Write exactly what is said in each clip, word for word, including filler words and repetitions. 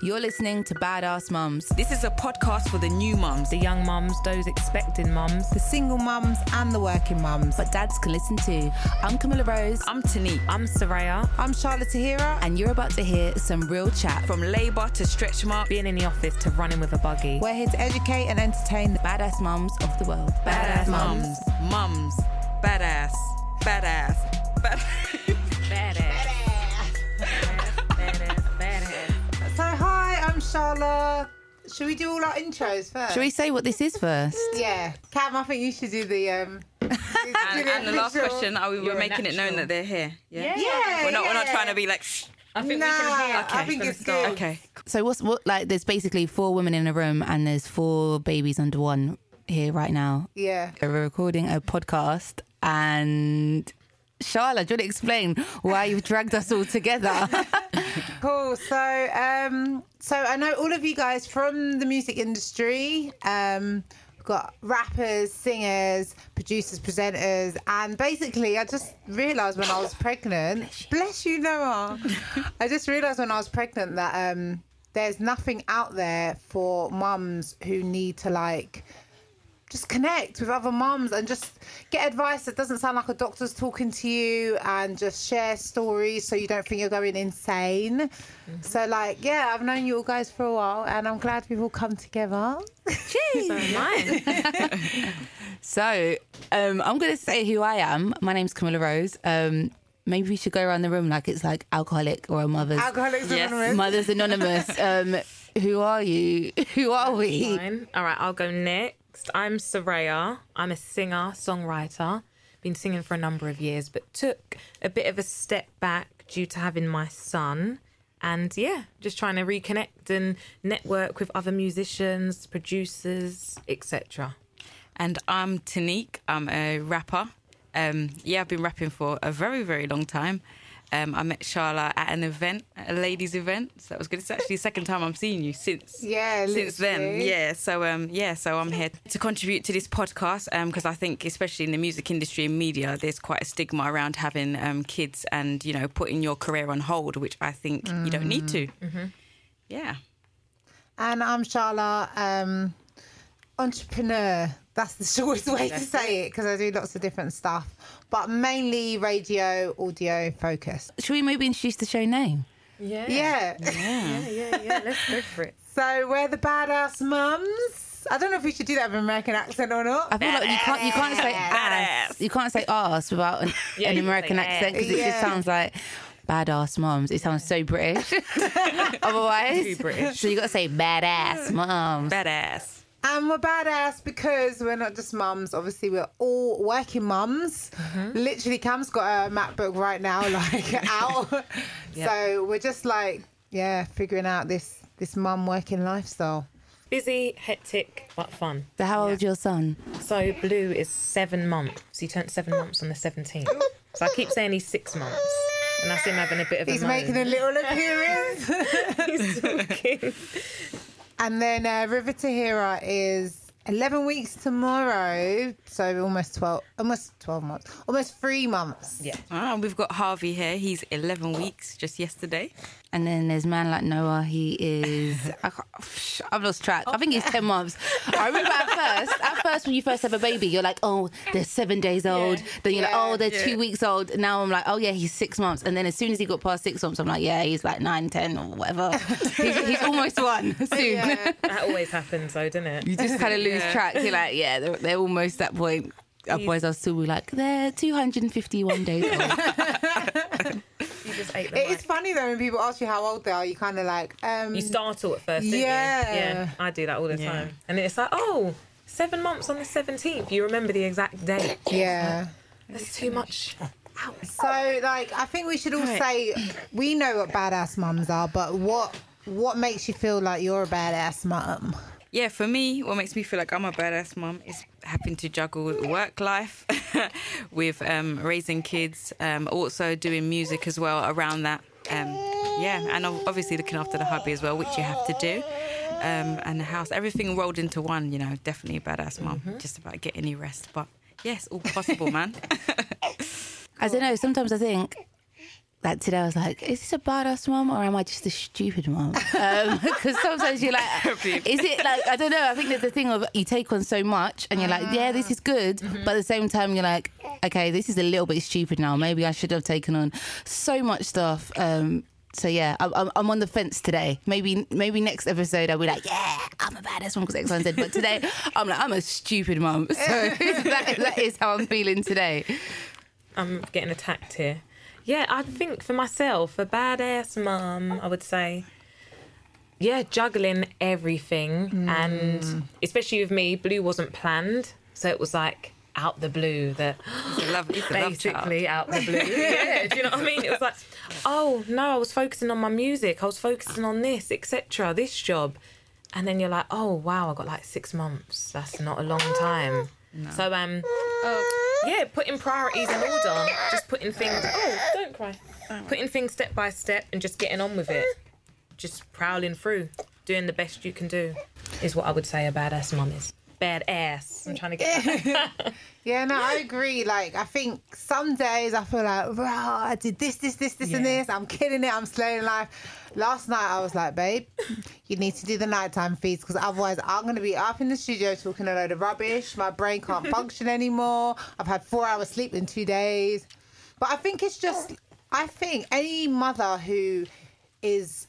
You're listening to Badass Mums. This is a podcast for the new mums, the young mums, those expecting mums, the single mums and the working mums. But dads can listen too. I'm Camilla Rose. I'm Tanique. I'm Saraya. I'm Charlotte Tahira. And you're about to hear some real chat. From labour to stretch mark, being in the office to running with a buggy. We're here to educate and entertain the badass mums of the world. Badass, badass mums. Mums. Badass. Badass. Badass. Badass. So, hi, I'm Charlotte. Should we do all our intros first? Should we say what this is first? Yeah. Cam, I think you should do the... um. and, the and the last question, are we, we're making it known that they're here. Yeah. yeah. yeah we're not yeah. We're not trying to be like... Shh. I think nah, we can hear. Okay. I think it's good. Okay. So, what's what? like, there's basically four women in a room and there's four babies under one here right now. Yeah. We're recording a podcast and... Charlotte, do you want to explain why you've dragged us all together? Cool. So, um, so I know all of you guys from the music industry. Um, we've got rappers, singers, producers, presenters, and basically, I just realised when I was pregnant. Bless you, Noah. I just realised when I was pregnant that um, there's nothing out there for mums who need to like. Just connect with other mums and just get advice that doesn't sound like a doctor's talking to you and just share stories so you don't think you're going insane. Mm-hmm. So, like, yeah, I've known you all guys for a while and I'm glad we've all come together. Jeez. So, um, I'm going to say who I am. My name's Camilla Rose. Um, maybe we should go around the room like it's like alcoholic or a mother's. Alcoholics yes. Anonymous. Mother's Anonymous. um, who are you? Who are That's we? Fine. All right, I'll go next. I'm Saraya. I'm a singer, songwriter. Been singing for a number of years, but took a bit of a step back due to having my son. And yeah, just trying to reconnect and network with other musicians, producers, et cetera. And I'm Tanique. I'm a rapper. Um, yeah, I've been rapping for a very, very long time. Um, I met Charlotte at an event, at a ladies' event. So that was good. It's actually the second time I'm seeing you since yeah, since literally. then. Yeah. So um, yeah. So I'm here to contribute to this podcast because um, I think, especially in the music industry and media, there's quite a stigma around having um, kids and you know putting your career on hold, which I think mm. you don't need to. Mm-hmm. Yeah. And I'm Charlotte, um, entrepreneur. That's the shortest way to say it because I do lots of different stuff, but mainly radio, audio focused. Should we maybe introduce the show name? Yeah. Yeah. Yeah, yeah, yeah. yeah. Let's go for it. So we're the Badass Mums. I don't know if we should do that with an American accent or not. I feel like you can't, you can't say ass. You can't say ass without an, yeah, an American accent because it yeah. just sounds like... Badass mums. It sounds so British. Otherwise. Too British. So you got to say badass mums. Badass. And we're badass because we're not just mums. Obviously, we're all working mums. Mm-hmm. Literally, Cam's got a MacBook right now, like, out. Yep. So we're just, like, yeah, figuring out this, this mum working lifestyle. Busy, hectic, but fun. So how yeah. old's your son? So Blue is seven months. He turned seven months on the seventeenth. So I keep saying he's six months. And that's him having a bit of a He's moan. making a little appearance. He's talking. And then uh, River Tahira is eleven weeks tomorrow, so almost twelve, almost twelve months, almost three months. Yeah. Ah, we've got Harvey here. He's eleven weeks, just yesterday. And then there's man like Noah. He is. I can't, I've lost track. I think he's ten months. I remember at first, at first when you first have a baby, you're like, oh, they're seven days old. Yeah. Then you're yeah, like, oh, they're yeah. two weeks old. Now I'm like, oh yeah, he's six months. And then as soon as he got past six months, I'm like, yeah, he's like nine, ten, or whatever. he's, he's almost one soon. Yeah. That always happens, though, doesn't it? You just kind of lose yeah. track. You're like, yeah, they're, they're almost that point. Otherwise, I'll still be like, they're two hundred fifty-one days old. It mic. Is funny though when people ask you how old they are, you kind of like um you startle at first, don't yeah you? Yeah, I do that all the yeah. time, and it's like, oh, seven months on the seventeenth, you remember the exact date. Yeah, like, that's too much. Ow. So like I think we should all say we know what badass mums are, but what what makes you feel like you're a badass mum? Yeah, for me, what makes me feel like I'm a badass mum is having to juggle work life with um, raising kids, um, also doing music as well around that. Um, yeah, and obviously looking after the hubby as well, which you have to do, um, and the house. Everything rolled into one, you know, definitely a badass mum. Mm-hmm. Just about get any rest. But yes, all possible, man. I don't know, sometimes I think like today I was like, is this a badass mum or am I just a stupid mum? Because um, sometimes you're like, is it like, I don't know, I think there's the thing of you take on so much and you're like, yeah, this is good. Mm-hmm. But at the same time, you're like, okay, this is a little bit stupid now. Maybe I should have taken on so much stuff. Um, so yeah, I'm, I'm on the fence today. Maybe maybe next episode I'll be like, yeah, I'm a badass mum because X, Y, and Z. But today I'm like, I'm a stupid mum. So that, that is how I'm feeling today. I'm getting attacked here. Yeah, I think for myself, a badass mum, I would say, yeah, juggling everything. Mm. And especially with me, Blue wasn't planned. So it was like out the blue, that basically out the blue. Yeah, do you know what I mean? It was like, oh, no, I was focusing on my music. I was focusing on this, et cetera, this job. And then you're like, oh, wow, I got like six months. That's not a long time. No. So, um, oh. yeah, putting priorities in order, just putting things, oh, don't cry, oh. putting things step by step and just getting on with it, just prowling through, doing the best you can do is what I would say a badass mum is. Badass. I'm trying to get that. Yeah, no, I agree. Like, I think some days I feel like, wow, I did this, this, this, this yeah. and this. I'm killing it. I'm slowing life. Last night I was like, babe, you need to do the nighttime feeds because otherwise I'm going to be up in the studio talking a load of rubbish. My brain can't function anymore. I've had four hours sleep in two days. But I think it's just, I think any mother who is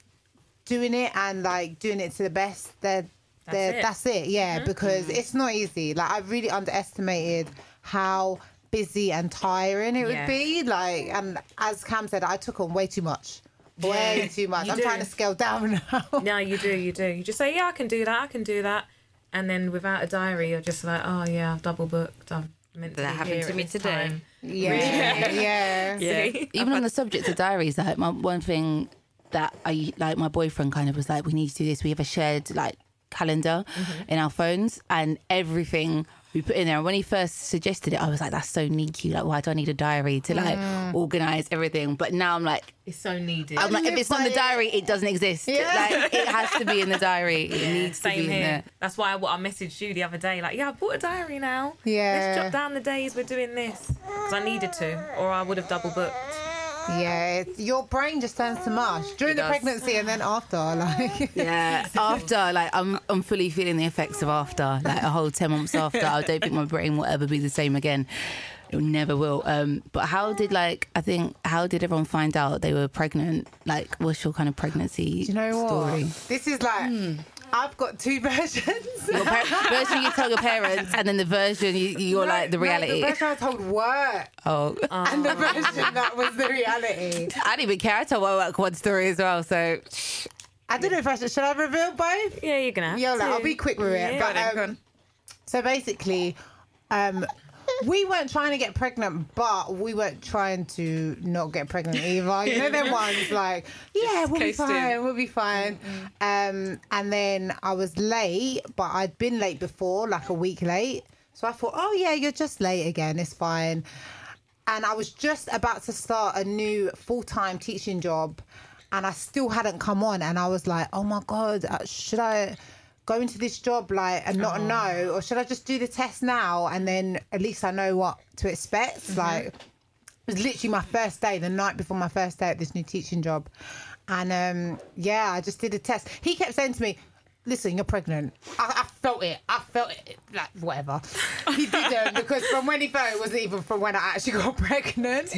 doing it and, like, doing it to the best, they're That's it. That's it, yeah, mm-hmm. because mm-hmm. it's not easy. Like, I really underestimated how busy and tiring it yeah. would be. Like, and as Cam said, I took on way too much. Yeah. Way too much. You I'm do. trying to scale down now. No, you do, you do. You just say, yeah, I can do that, I can do that. And then without a diary, you're just like, oh, yeah, I've double booked, I've meant to that happened to me today. Time. Yeah, really? yeah. yeah. yeah. Even on the subject of diaries, like, my, one thing that I, like, my boyfriend kind of was like, we need to do this. We have a shared, like, calendar mm-hmm. in our phones and everything we put in there. And when he first suggested it, I was like, that's so neaky. Like, why do I need a diary to like mm. organise everything? But now I'm like, it's so needed. I'm like, if it's not in the diary, it doesn't exist. Yeah. Like, it has to be in the diary. It yeah, needs to be here. in there. That's why I, what I messaged you the other day, like, yeah, I bought a diary now. Yeah. Let's jot down the days we're doing this. Because I needed to, or I would have double booked. Yeah, it's, your brain just turns to mush during the pregnancy and then after, like yeah, after, like I'm I'm fully feeling the effects of after, like a whole ten months after. I don't think my brain will ever be the same again. It never will. Um, but how did like I think how did everyone find out they were pregnant? Like, what's your kind of pregnancy? Do you know story? What? This is like. Mm. I've got two versions. Your par- version you tell your parents, and then the version you, you're no, like the reality. No, the version I told work. Oh. oh. And the version that was the reality. I didn't even care. I told work one story as well, so. I don't know if I should. Should I reveal both? Yeah, you're going to have to. I'll be quick with it. Yeah. But, um, so basically, um, we weren't trying to get pregnant, but we weren't trying to not get pregnant either. You know, them ones like, yeah, we'll be fine, we'll be fine. Mm-hmm. Um, and then I was late, but I'd been late before, like a week late. So I thought, oh, yeah, you're just late again, it's fine. And I was just about to start a new full-time teaching job, and I still hadn't come on. And I was like, oh, my God, should I... go into this job like and not oh. know, or should I just do the test now and then at least I know what to expect? Mm-hmm. Like, it was literally my first day, the night before my first day at this new teaching job, and um yeah, I just did a test. He kept saying to me, listen, you're pregnant. I, I felt it. I felt it. Like, whatever. He didn't, because from when he felt it wasn't even from when I actually got pregnant.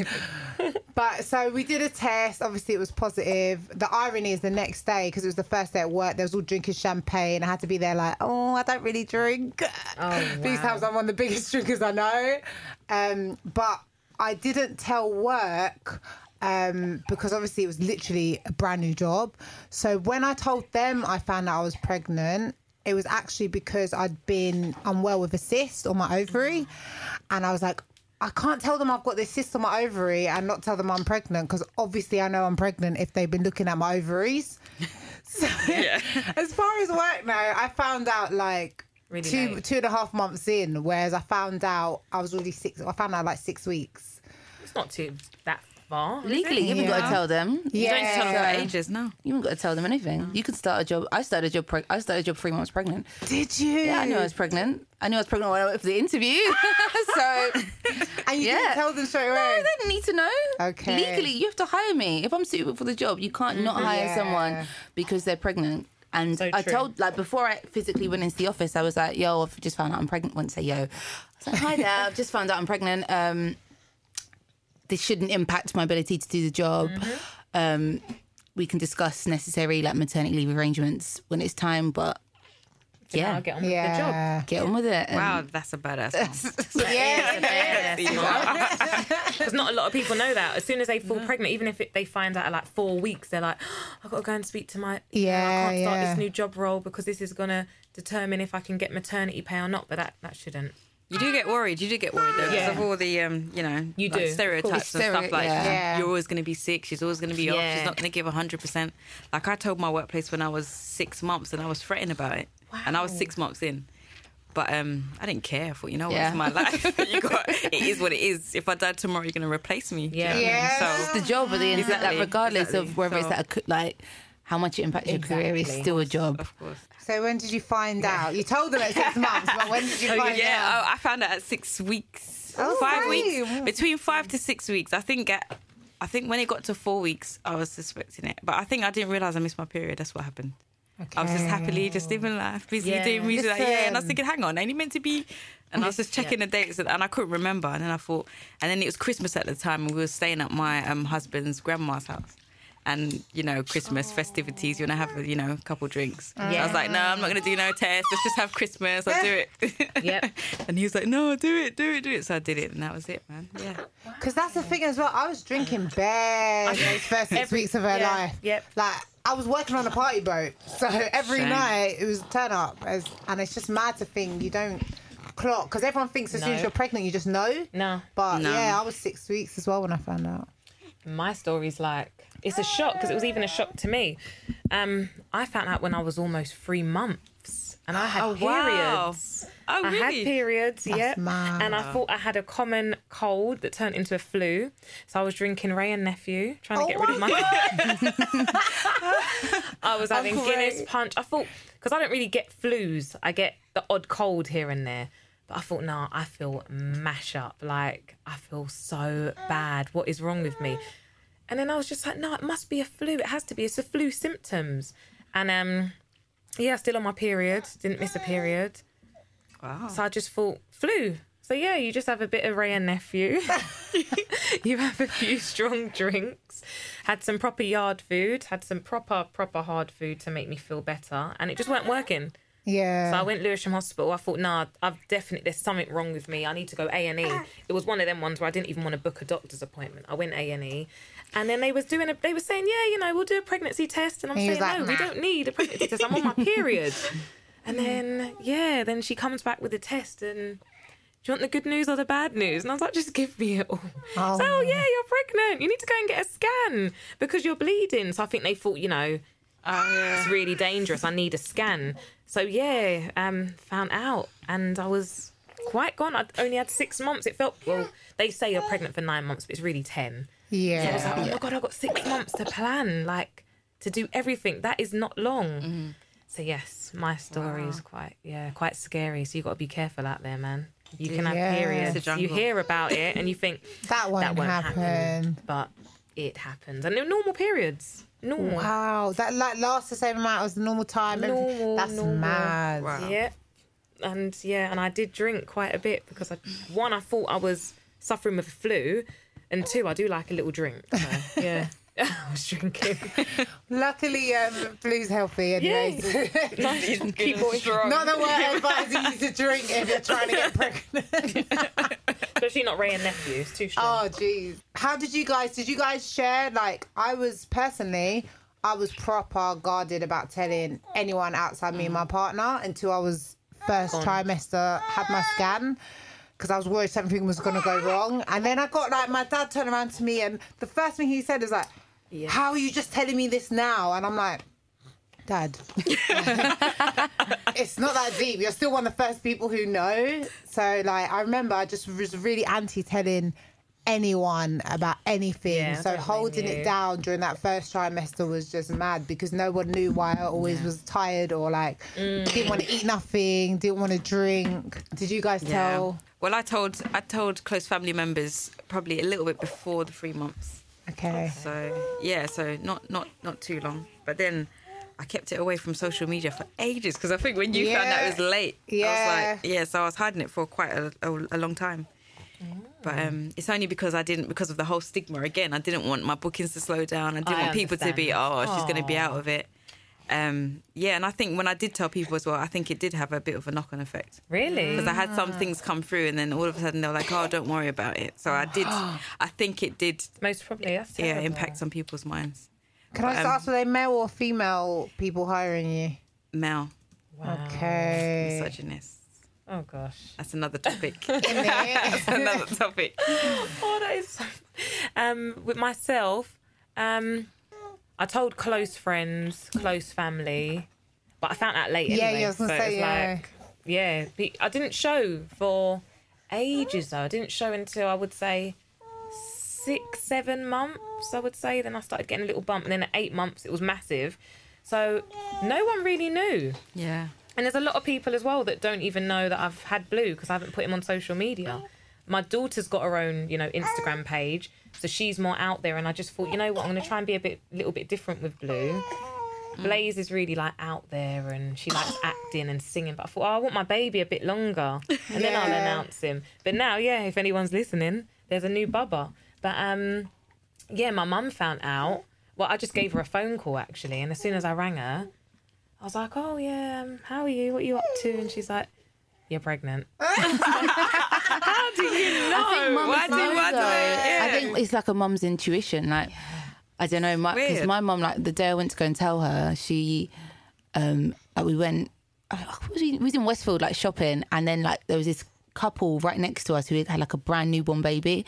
But so we did a test. Obviously, it was positive. The irony is the next day, because it was the first day at work, they was all drinking champagne. I had to be there like, oh, I don't really drink. Oh, wow. These times I'm one of the biggest drinkers I know. Um, but I didn't tell work... Um, because obviously it was literally a brand new job. So when I told them I found out I was pregnant, it was actually because I'd been unwell with a cyst on my ovary. And I was like, I can't tell them I've got this cyst on my ovary and not tell them I'm pregnant, because obviously I know I'm pregnant if they've been looking at my ovaries. So yeah. As far as work now, I found out like really two, late. two and a half months in, whereas I found out I was already six. I found out like six weeks. It's not too that far. Legally, you haven't yeah. got to tell them. Yeah. You don't tell them for so, ages now. You haven't got to tell them anything. Mm. You could start a job. I started a job. Preg- I started a job three months pregnant. Did you? Yeah, I knew I was pregnant. I knew I was pregnant when I went for the interview. so, and you yeah. didn't tell them straight away. No, they didn't need to know. Okay. Legally, you have to hire me if I'm suitable for the job. You can't mm-hmm. not hire yeah. someone because they're pregnant. And so I told, like, before I physically went into the office, I was like, yo, I've just found out I'm pregnant. I wouldn't say yo. I was like, hi there, I've just found out I'm pregnant. Um, this shouldn't impact my ability to do the job. Mm-hmm. Um, we can discuss necessary, like, maternity leave arrangements when it's time, but... Yeah, I'll get on with yeah. the job. Get yeah. on with it. Wow, that's a badass mom. yeah, because not a lot of people know that. As soon as they fall no. pregnant, even if it, they find out at like four weeks, they're like, oh, I've got to go and speak to my. Yeah, oh, I can't yeah. start this new job role because this is gonna determine if I can get maternity pay or not. But that, that shouldn't. You do get worried. You do get worried though because yeah. of all the um, you know, you like do. stereotypes and stuff like yeah. Yeah. you're always going to be sick. She's always going to be yeah. off. She's not going to give one hundred percent. Like I told my workplace when I was six months and I was fretting about it. Wow. And I was six months in. But um, I didn't care. I thought, you know what, yeah. it's my life. You got, it is what it is. If I die tomorrow, you're going to replace me. Yeah, you know yeah. I mean? So it's the job at the end. Exactly. Like, regardless exactly. of whether so. it's that, like, how much it impacts exactly. your career, it's still a job. Of course. So when did you find yeah. out? You told them at six months, but when did you so, find yeah, out? Yeah, I found out at six weeks, oh, five right. weeks, between five to six weeks. I think at, I think when it got to four weeks, I was suspecting it. But I think I didn't realise I missed my period. That's what happened. Okay. I was just happily just living life, busy yeah. doing music. Like, yeah, and I was thinking, hang on, ain't he meant to be? And I was just checking yeah. the dates, and, and I couldn't remember. And then I thought, and then it was Christmas at the time, and we were staying at my um, husband's grandma's house. And, you know, Christmas oh. festivities, you want to have, you know, a couple drinks. Yeah. So I was like, no, I'm not going to do no test. Let's just have Christmas. I'll do it. Yep. And he was like, no, do it, do it, do it. So I did it, and that was it, man. Yeah. Because that's the thing as well. I was drinking bare those first six Every, weeks of her yeah, life. Yep. Like, I was working on a party boat, so every Shame. night it was turn up, as, and it's just mad to think you don't clock because everyone thinks as no. soon as you're pregnant you just know. No, but no. yeah, I was six weeks as well when I found out. My story's like it's a shock because it was even a shock to me. Um, I found out when I was almost three months, and I had oh, periods. Wow. Oh, really? I had periods, yeah. And I thought I had a common cold that turned into a flu. So I was drinking Ray and Nephew, trying to oh get rid of my. I was having I'm Guinness great. punch. I thought because I don't really get flus, I get the odd cold here and there. But I thought, nah, I feel mash up. Like I feel so bad. What is wrong with me? And then I was just like, no, it must be a flu. It has to be. It's a flu symptoms. And um, yeah, still on my period. Didn't miss a period. Wow. So I just thought, flu. So yeah, you just have a bit of Ray and Nephew. You have a few strong drinks. Had some proper yard food. Had some proper, proper hard food to make me feel better. And it just weren't working. Yeah. So I went to Lewisham Hospital. I thought, nah, I've definitely, there's something wrong with me. I need to go A and E. It was one of them ones where I didn't even want to book a doctor's appointment. I went A and E. And then they was doing a, they were saying, yeah, you know, we'll do a pregnancy test. And I'm he saying, like, no, nah. we don't need a pregnancy test. I'm on my period. And then, yeah, then she comes back with a test and... Do you want the good news or the bad news? And I was like, just give me it all. Oh. So, yeah, you're pregnant. You need to go and get a scan because you're bleeding. So I think they thought, you know, oh, yeah. it's really dangerous. I need a scan. So, yeah, um, found out. And I was quite gone. I only had six months. It felt, well, they say you're pregnant for nine months, but it's really ten. Yeah. So I was like, oh, my God, I've got six months to plan, like, to do everything. That is not long. Mm-hmm. So, yes, my story wow. is quite, yeah, quite scary. So you've got to be careful out there, man. You can have yeah. periods. You hear about it and you think that won't, that won't happen. happen, but it happens. And they're normal periods. Normal. Wow, that like lasts the same amount as the normal time. Normal, That's normal. mad. Wow. Yeah, and yeah, and I did drink quite a bit because I, one, I thought I was suffering with a flu, and two, I do like a little drink. So, yeah. I was drinking. Luckily, um, blue's healthy anyways. Yes. Keep strong. Not that we're advising you to drink if you're trying to get pregnant. Especially not Ray and Nephew. It's too strong. Oh, jeez. How did you guys, did you guys share? Like, I was personally, I was proper guarded about telling anyone outside me and my partner until I was first Gone. trimester, had my scan. Because I was worried something was going to go wrong. And then I got, like, my dad turned around to me and the first thing he said is, like, yeah. how are you just telling me this now? And I'm like, Dad, it's not that deep. You're still one of the first people who know. So, like, I remember I just was really anti-telling anyone about anything. Yeah, so holding it down during that first trimester was just mad because no one knew why I always yeah. was tired or like mm. didn't want to eat nothing, didn't want to drink. Did you guys yeah. tell? Well, I told I told close family members probably a little bit before the three months. Okay. So yeah, so not not not too long, but then I kept it away from social media for ages because I think when you yeah. found out it was late, yeah, I was like, yeah, so I was hiding it for quite a, a, a long time. But um, it's only because I didn't, because of the whole stigma. Again, I didn't want my bookings to slow down. I didn't I want understand. people to be, oh, Aww. she's going to be out of it. Um, yeah, and I think when I did tell people as well, I think it did have a bit of a knock-on effect. Really? Because I had some things come through and then all of a sudden they were like, oh, don't worry about it. So I did, I think it did. Most probably, that's terrible. Yeah, impact some people's minds. Can but, I just um, ask, were they male or female people hiring you? Male. Wow. Okay. Misogynist. Oh, gosh. That's another topic. That's another topic. Oh, that is so funny. Um, with myself, um, I told close friends, close family, but I found out late yeah, anyway. Yeah, I was going to so say, yeah. Like, yeah. I didn't show for ages, though. I didn't show until, I would say, six, seven months, I would say. Then I started getting a little bump. And then at eight months, it was massive. So no one really knew. Yeah. And there's a lot of people as well that don't even know that I've had Blue because I haven't put him on social media. My daughter's got her own, you know, Instagram page, so she's more out there. And I just thought, you know what, I'm going to try and be a bit, little bit different with Blue. Blaze is really, like, out there and she likes acting and singing. But I thought, oh, I want my baby a bit longer and yeah. then I'll announce him. But now, yeah, if anyone's listening, there's a new bubba. But, um, yeah, my mum found out. Well, I just gave her a phone call, actually, and as soon as I rang her, I was like, oh, yeah, um, how are you? What are you up to? And she's like, you're pregnant. How do you know? I think, why do, why do yeah. I think it's like a mum's intuition. Like, yeah. I don't know, because my mum, like, the day I went to go and tell her, she, um, like, we went, I was, we was in Westfield, like, shopping, and then, like, there was this couple right next to us who had, like, a brand newborn baby.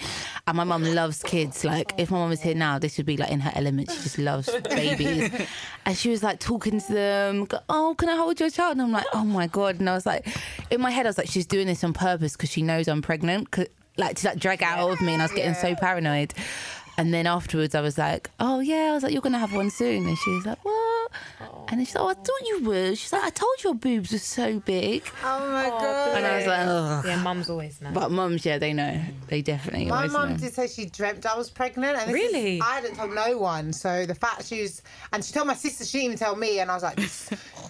And my mum loves kids. Like, if my mum was here now, this would be, like, in her element. She just loves babies. And she was, like, talking to them. Go, oh, can I hold your child? And I'm like, oh, my God. And I was like, in my head, I was like, she's doing this on purpose because she knows I'm pregnant. Cause, like, to, like, drag out yeah. of me. And I was getting yeah. so paranoid. And then afterwards, I was like, oh, yeah. I was like, you're going to have one soon. And she was like, what? Aww. And then she's like, oh, I thought you would. She's like, I told your boobs were so big. Oh, my oh, God. And I was like, ugh. Yeah, mums always know. But mums, yeah, they know. They definitely my always know. My mum did say she dreamt I was pregnant. And this really? Is, I hadn't told no one. So the fact she was... And she told my sister, she didn't even tell me. And I was like,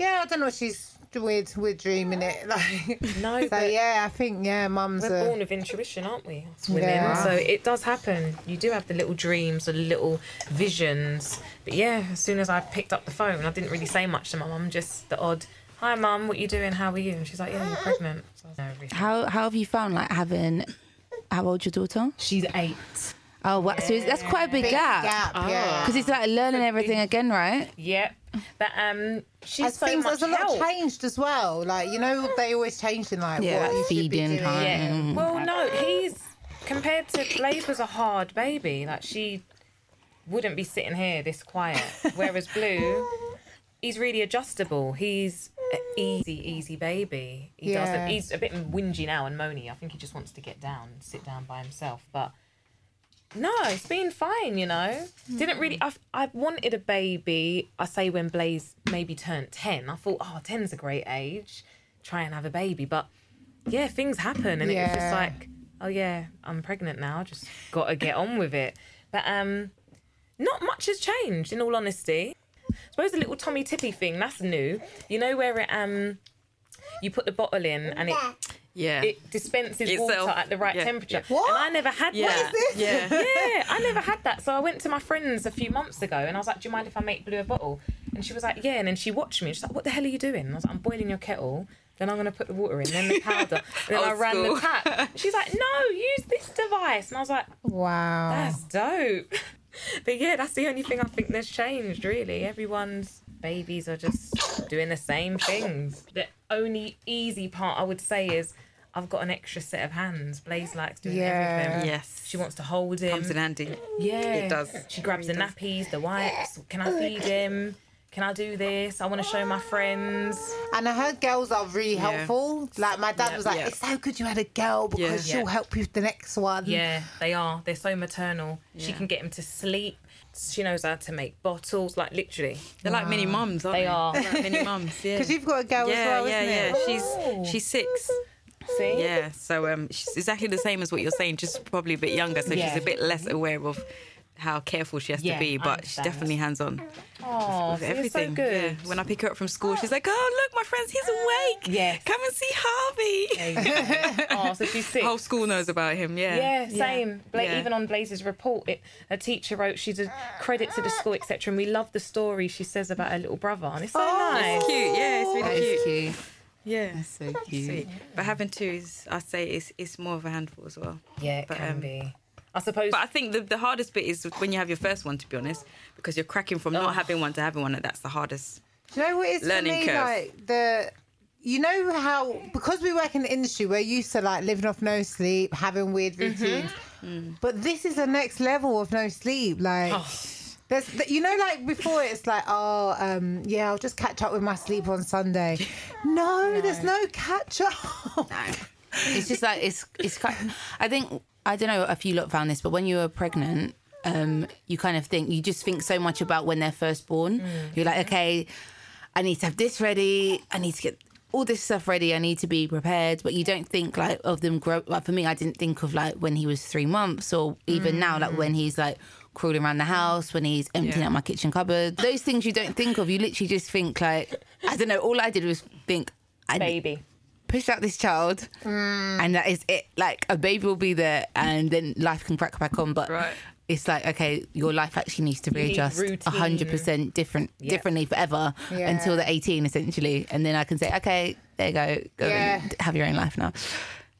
yeah, I don't know what she's... We're, we're dreaming it. Like, no, so, but yeah, I think, yeah, mums We're a... born of intuition, aren't we? As women. Yeah. So it does happen. You do have the little dreams, the little visions. But yeah, as soon as I picked up the phone, I didn't really say much to my mum, just the odd, hi, mum, what are you doing? How are you? And she's like, yeah, you're pregnant. So I know everything. How, how have you found, like, having... How old's your daughter? She's eight. Oh, wow. Yeah. So that's quite a big, big gap. gap oh. Yeah. Because it's like learning everything again, right? Yep. But um, she's As so things, much there's a help. lot changed as well. Like, you know, they always change in, like, yeah, what you feeding should be doing. Yeah. Well, no, he's... Compared to... Blaze was a hard baby. Like, she wouldn't be sitting here this quiet. Whereas Blue, he's really adjustable. He's an easy, easy baby. He yeah. doesn't... He's a bit whingy now and moany. I think he just wants to get down and sit down by himself. But... No, it's been fine, you know. Didn't really... I I wanted a baby, I say, when Blaze maybe turned ten. I thought, oh, ten's a great age. Try and have a baby. But, yeah, things happen. And yeah. it was just like, oh, yeah, I'm pregnant now. Just got to get on with it. But um, not much has changed, in all honesty. I suppose the little Tommy Tippy thing, that's new. You know where it um, you put the bottle in and it... Yeah, it dispenses Itself. water at the right yeah. temperature. What? And I never had yeah. that. What is this? Yeah. yeah, I never had that. So I went to my friends a few months ago and I was like, do you mind if I make Blue a bottle? And she was like, yeah. And then she watched me and she's like, what the hell are you doing? And I was like, I'm boiling your kettle. Then I'm going to put the water in, then the powder. And then Old I ran school. the tap. She's like, no, use this device. And I was like, wow, that's dope. But yeah, that's the only thing I think that's changed, really. Everyone's babies are just doing the same things. The only easy part I would say is I've got an extra set of hands. Blaze likes doing yeah. everything. Yes. She wants to hold him. Comes in handy. Yeah. It does. She grabs the nappies, the wipes. Can I feed him? can I do this? I want to show my friends. And I heard girls are really yeah. helpful. Like, my dad yeah, was like, yeah. it's so good you had a girl because yeah. she'll yeah. help you with the next one. Yeah, they are. They're so maternal. Yeah. She can get him to sleep. She knows how to make bottles, like, literally. They're wow. like mini mums, aren't they? They are. They're like mini mums, yeah. Because you've got a girl yeah, as well, yeah, isn't yeah. it? She's, she's six. See? Yeah, so um, she's exactly the same as what you're saying, just probably a bit younger, so yeah. she's a bit less aware of how careful she has yeah, to be, but she's definitely hands-on. Oh, so everything. So good. Yeah. When I pick her up from school, she's like, oh, look, my friends, he's awake. Yes. Come and see Harvey. Oh, so she's sick. Whole school knows about him, yeah. Yeah, same. Yeah. Bla- yeah. Even on Blaze's report, it, a teacher wrote, she's a credit to the school, et cetera, and we love the story she says about her little brother, and it's so oh, nice. It's cute, yeah, it's really that cute. Is cute. Yeah, that's so cute. Sweet. But having two is, I say, it's it's more of a handful as well. Yeah, it but, can um, be. I suppose. But I think the, the hardest bit is when you have your first one, to be honest, because you're cracking from oh. not having one to having one, and that's the hardest. Do you know what it's for me? Curve. Like the, you know how because we work in the industry, we're used to like living off no sleep, having weird routines, mm-hmm. mm. but this is the next level of no sleep, like. Oh. There's, you know, like before, it's like, oh, um, yeah, I'll just catch up with my sleep on Sunday. No, no. There's no catch up. No. It's just like it's it's. Quite, I think I don't know if you lot found this, but when you were pregnant, um, you kind of think you just think so much about when they're first born. Mm. You're like, okay, I need to have this ready. I need to get all this stuff ready. I need to be prepared. But you don't think like of them grow. Like for me, I didn't think of like when he was three months or even mm. now, like when he's like. Crawling around the house, when he's emptying yeah. out my kitchen cupboard. Those things you don't think of. You literally just think like, I don't know, all I did was think, I baby. Push out this child mm. and that is it. Like a baby will be there and then life can crack back on. But right. it's like, okay, your life actually needs to readjust one hundred percent different, yeah. differently forever yeah. until they're eighteen essentially. And then I can say, okay, there you go. Go yeah. and have your own life now.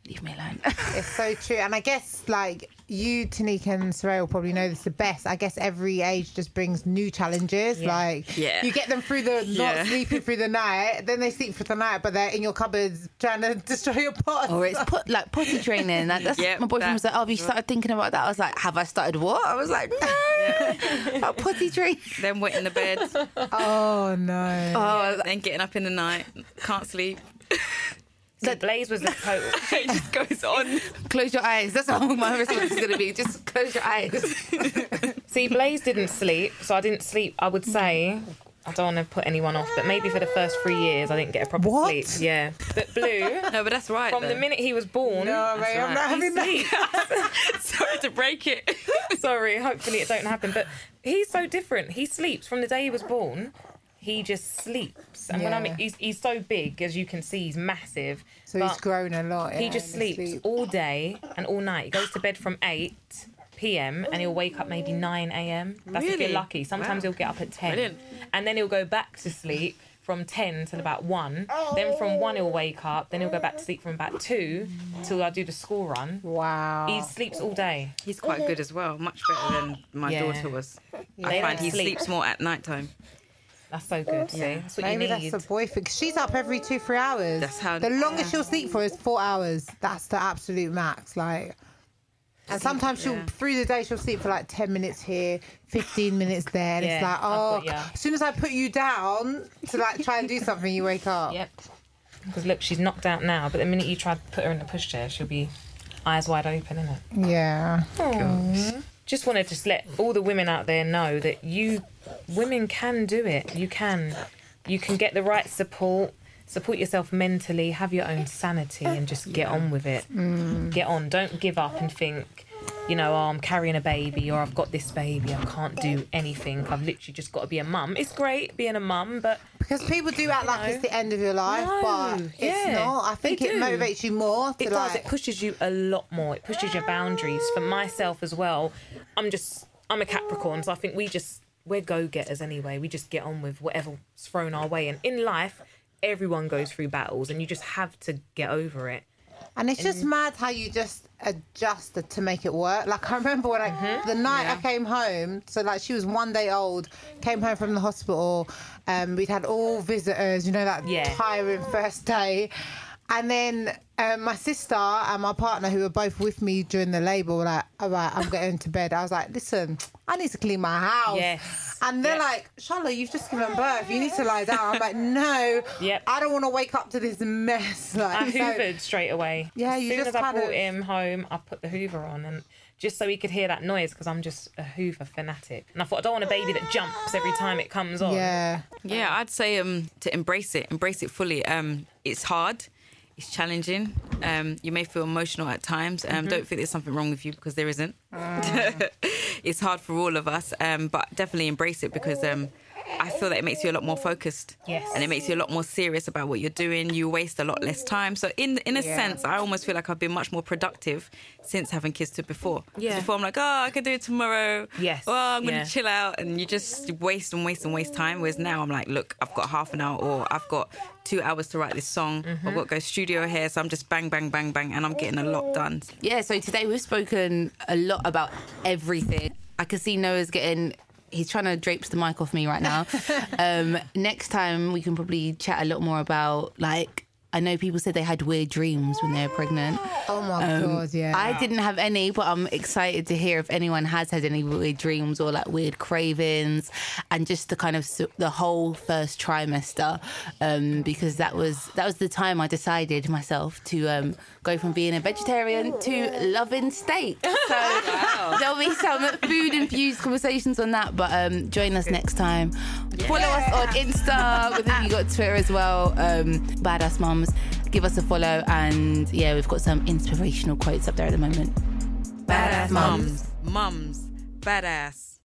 Leave me alone. It's so true. And I guess, like, you, Tanique and Saraya will probably know this the best. I guess every age just brings new challenges. Yeah. Like, yeah. you get them through the not yeah. sleeping through the night, then they sleep for the night, but they're in your cupboards trying to destroy your pots. Or it's put, like potty training. Like, that's yep, my boyfriend that, was like, oh, have you started thinking about that? I was like, have I started what? I was like, no. Yeah. Like, potty training. Then wet in the bed. Oh, no. Oh, then getting up in the night, can't sleep. That Blaze was the total. It just goes on. Close your eyes. That's all my response is going to be. Just close your eyes. See, Blaze didn't sleep, so I didn't sleep. I would say, I don't want to put anyone off, but maybe for the first three years, I didn't get a proper what? sleep. Yeah. But Blue. No, but that's right. From then. The minute he was born. No, Ray, I'm right. not having that. Sorry to break it. Sorry. Hopefully it don't happen. But he's so different. He sleeps from the day he was born. He just sleeps. And yeah. when I'm, he's, he's so big, as you can see, he's massive. So he's grown a lot. Yeah, he just sleeps sleep. all day and all night. He goes to bed from eight p.m. and he'll wake up maybe nine a.m. That's really? If you're lucky. Sometimes wow. he'll get up at ten. Brilliant. And then he'll go back to sleep from ten till about one. Then from one he'll wake up. Then he'll go back to sleep from about two till I do the school run. Wow. He sleeps all day. He's quite good as well. Much better than my yeah. daughter was. Yeah. I they find he sleep. sleeps more at night time. That's so good. Yeah. That's what Maybe you need. That's the boyfriend. She's up every two, three hours. That's how. The longest yeah. she'll sleep for is four hours. That's the absolute max. Like, and sometimes she'll yeah. through the day she'll sleep for like ten minutes here, fifteen minutes there. And yeah, it's like, oh, got, yeah. as soon as I put you down to like try and do something, you wake up. Yep. Because look, she's knocked out now. But the minute you try to put her in the pushchair, she'll be eyes wide open, innit? Yeah. Gosh. Just want to just let all the women out there know that you. Women can do it. You can. You can get the right support, support yourself mentally, have your own sanity and just get yeah. on with it. Mm. Get on. Don't give up and think, you know, oh, I'm carrying a baby or I've got this baby, I can't do anything. I've literally just got to be a mum. It's great being a mum, but... Because people do act like know. It's the end of your life, no, but it's yeah, not. I think it motivates you more. To it like... does. It pushes you a lot more. It pushes your boundaries. For myself as well, I'm just... I'm a Capricorn, so I think we just... We're go-getters anyway. We just get on with whatever's thrown our way. And in life, everyone goes through battles and you just have to get over it. And it's and... just mad how you just adjusted to make it work. Like, I remember when I... Mm-hmm. The night yeah. I came home, so, like, she was one day old, came home from the hospital. Um, we'd had all visitors, you know, that yeah. tiring first day. And then um, my sister and my partner, who were both with me during the labour, were like, all right, I'm getting to bed. I was like, listen, I need to clean my house. Yes. And they're yes. like, Charlotte, you've just given birth. You need to lie down. I'm like, no, yep. I don't want to wake up to this mess. Like, I hoovered so, straight away. Yeah, you just As soon as I brought of... him home, I put the hoover on, and just so he could hear that noise, because I'm just a hoover fanatic. And I thought, I don't want a baby that jumps every time it comes on. Yeah, yeah, I'd say um, to embrace it, embrace it fully. Um, it's hard. It's challenging. Um, you may feel emotional at times. Um, mm-hmm. Don't think there's something wrong with you, because there isn't. Mm. It's hard for all of us, um, but definitely embrace it, because um, I feel that it makes you a lot more focused. Yes. And it makes you a lot more serious about what you're doing. You waste a lot less time. So in in a yeah. sense, I almost feel like I've been much more productive since having kids to before. Yeah. Before I'm like, oh, I can do it tomorrow. Yes. Oh, I'm going to yeah. chill out. And you just waste and waste and waste time. Whereas now I'm like, look, I've got half an hour, or I've got two hours to write this song. Mm-hmm. I've got to go studio here. So I'm just bang, bang, bang, bang. And I'm getting a lot done. Yeah. So today we've spoken a lot about everything. I could see Noah's getting... He's trying to drape the mic off me right now. Um, next time we can probably chat a lot more about, like, I know people said they had weird dreams when they were pregnant. Oh, my um, God, yeah. I didn't have any, but I'm excited to hear if anyone has had any weird dreams or, like, weird cravings, and just the kind of the whole first trimester, um, because that was that was the time I decided myself to um, go from being a vegetarian to loving steak. So wow. there'll be some food-infused conversations on that, but um, join us next time. Yeah. Follow us on Insta. We've got Twitter as well. Um, Badass Mums. Give us a follow, and yeah, we've got some inspirational quotes up there at the moment. Badass mums, mums, badass.